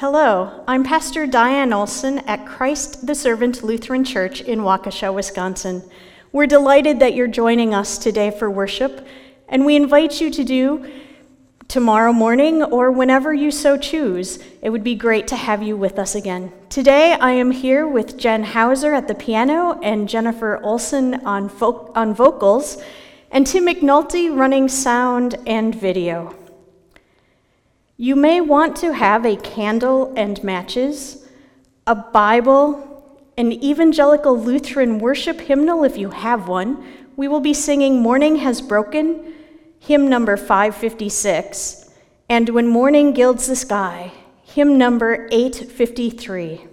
Hello, I'm Pastor Diane Olson at Christ the Servant Lutheran Church in Waukesha, Wisconsin. We're delighted that you're joining us today for worship, and we invite you to do tomorrow morning or whenever you so choose. It would be great to have you with us again. Today I am here with Jen Hauser at the piano and Jennifer Olson on vocals, and Tim McNulty running sound and video. You may want to have a candle and matches, a Bible, an evangelical Lutheran worship hymnal if you have one. We will be singing Morning Has Broken, hymn number 556, and When Morning Gilds the Sky, hymn number 853.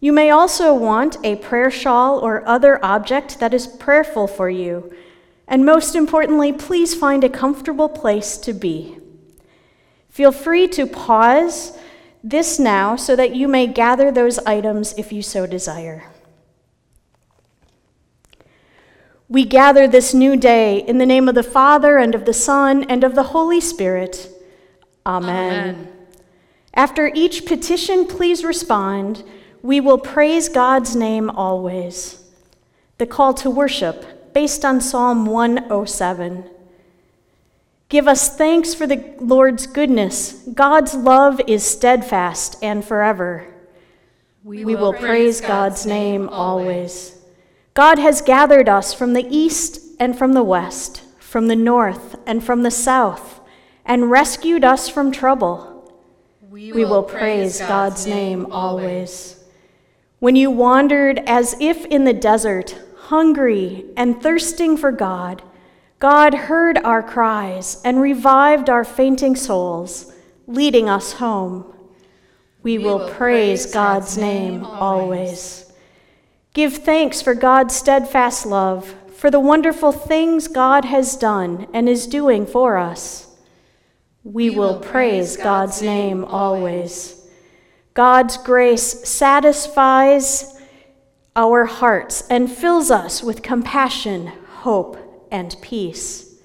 You may also want a prayer shawl or other object that is prayerful for you. And most importantly, please find a comfortable place to be. Feel free to pause this now so that you may gather those items if you so desire. We gather this new day in the name of the Father, and of the Son, and of the Holy Spirit. Amen. Amen. After each petition, please respond. We will praise God's name always. The call to worship, based on Psalm 107. Give us thanks for the Lord's goodness. God's love is steadfast and forever. We will praise God's name always. God has gathered us from the east and from the west, from the north and from the south, and rescued us from trouble. We will praise God's name always. When you wandered as if in the desert, hungry and thirsting for God, God heard our cries and revived our fainting souls, leading us home. We will praise God's name always. Give thanks for God's steadfast love, for the wonderful things God has done and is doing for us. We will praise God's name always. God's grace satisfies our hearts and fills us with compassion, hope, and peace.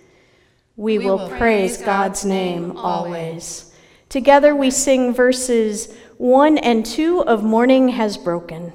We will praise God's name always. Together we sing verses 1 and 2 of Morning Has Broken.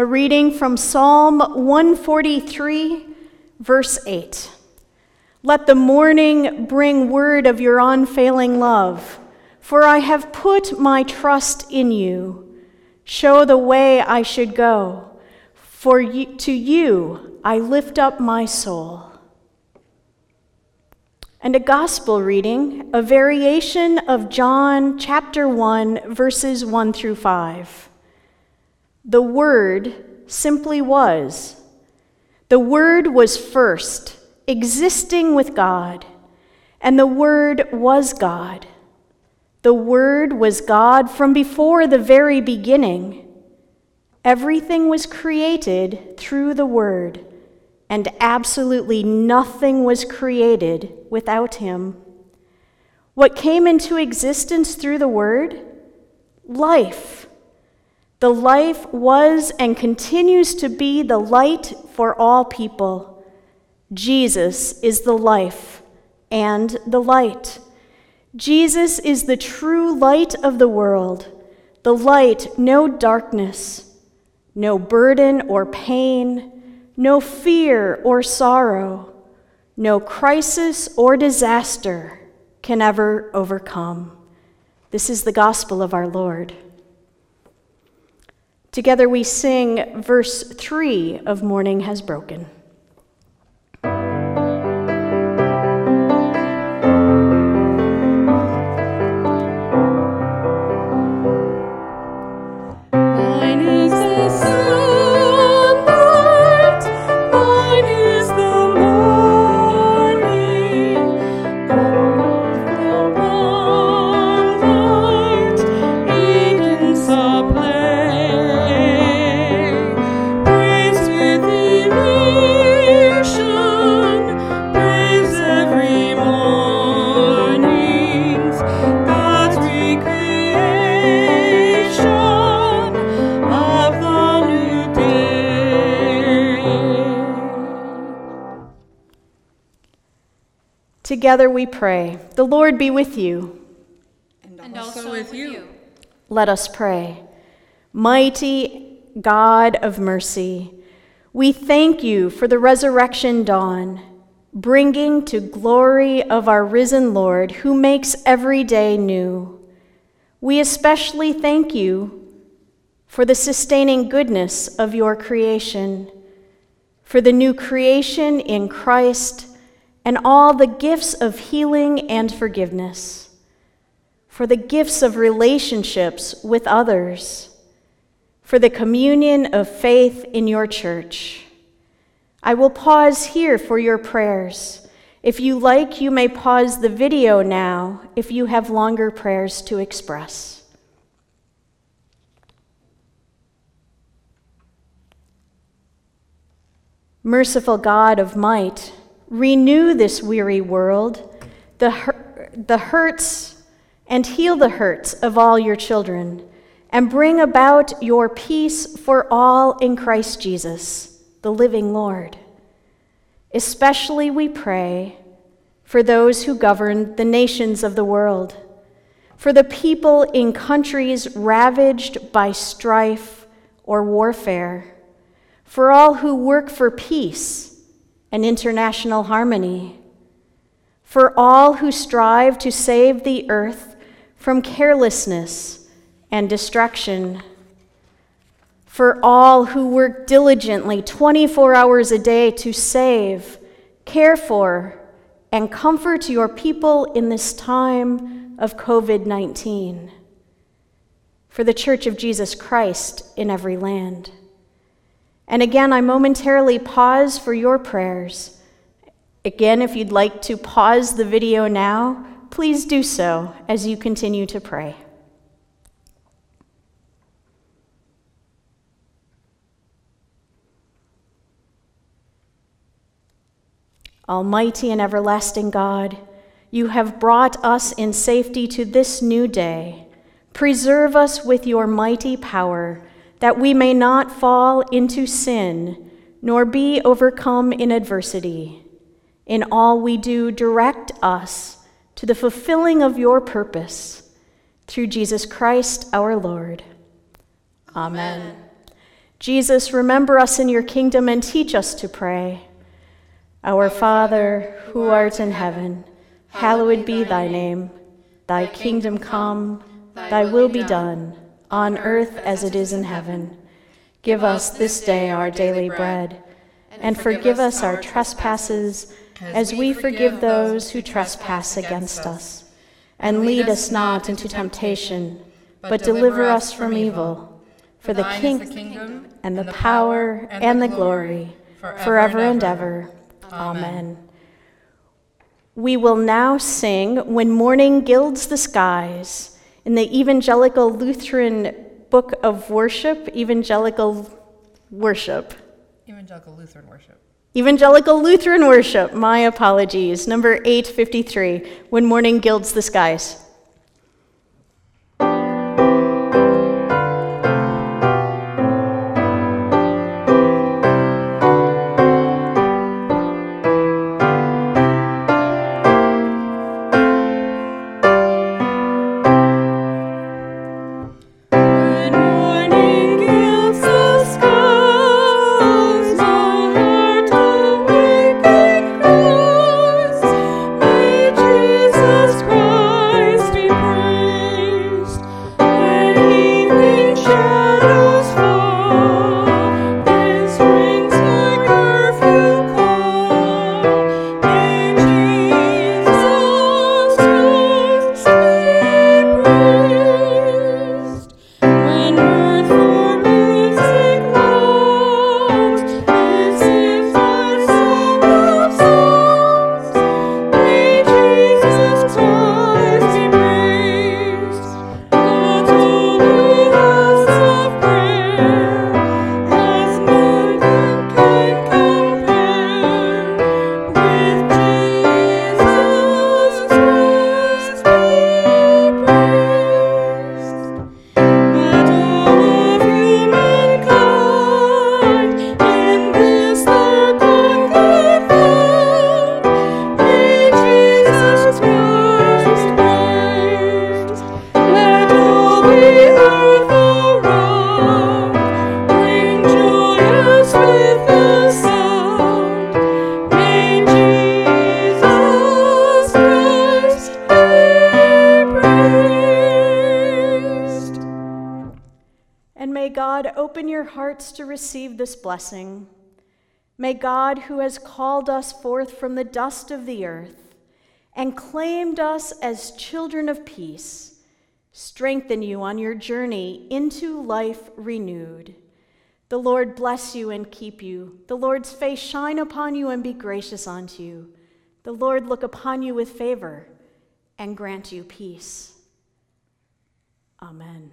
A reading from Psalm 143, verse 8. Let the morning bring word of your unfailing love, for I have put my trust in you. Show the way I should go, for to you I lift up my soul. And a gospel reading, a variation of John chapter 1, verses 1 through 5. The Word simply was. The Word was first, existing with God, and the Word was God. The Word was God from before the very beginning. Everything was created through the Word, and absolutely nothing was created without Him. What came into existence through the Word? Life. The life was and continues to be the light for all people. Jesus is the life and the light. Jesus is the true light of the world, the light, no darkness, no burden or pain, no fear or sorrow, no crisis or disaster can ever overcome. This is the gospel of our Lord. Together we sing verse 3 of Morning Has Broken. Together we pray. The Lord be with you. And also with you. Let us pray. Mighty God of mercy, we thank you for the resurrection dawn, bringing to glory of our risen Lord, who makes every day new. We especially thank you for the sustaining goodness of your creation, for the new creation in Christ, and all the gifts of healing and forgiveness, for the gifts of relationships with others, for the communion of faith in your church. I will pause here for your prayers. If you like, you may pause the video now if you have longer prayers to express. Merciful God of might, renew this weary world, the hurts, and heal the hurts of all your children, and bring about your peace for all in Christ Jesus, the living Lord. Especially we pray for those who govern the nations of the world, for the people in countries ravaged by strife or warfare, for all who work for peace and international harmony, for all who strive to save the earth from carelessness and destruction, for all who work diligently 24 hours a day to save, care for, and comfort your people in this time of COVID-19, for the Church of Jesus Christ in every land. And again, I momentarily pause for your prayers. Again, if you'd like to pause the video now, please do so as you continue to pray. Almighty and everlasting God, you have brought us in safety to this new day. Preserve us with your mighty power, that we may not fall into sin, nor be overcome in adversity. In all we do, direct us to the fulfilling of your purpose. Through Jesus Christ, our Lord. Amen. Amen. Jesus, remember us in your kingdom and teach us to pray. Our Father, who art in heaven, hallowed be thy name. Thy kingdom come, thy will be done, on earth as it is in heaven. Give us this day our daily bread, and forgive us our trespasses, as we forgive those who trespass against us. And lead us not into temptation, but deliver us from evil. For the kingdom, and the power, and the glory, forever and ever. Amen. We will now sing When Morning Gilds the Skies. In the Evangelical Lutheran Book of Worship, Evangelical Lutheran Worship. Evangelical Lutheran worship, my apologies. Number 853, When Morning Gilds the Skies. To receive this blessing. May God, who has called us forth from the dust of the earth and claimed us as children of peace, strengthen you on your journey into life renewed. The Lord bless you and keep you. The Lord's face shine upon you and be gracious unto you. The Lord look upon you with favor and grant you peace. Amen.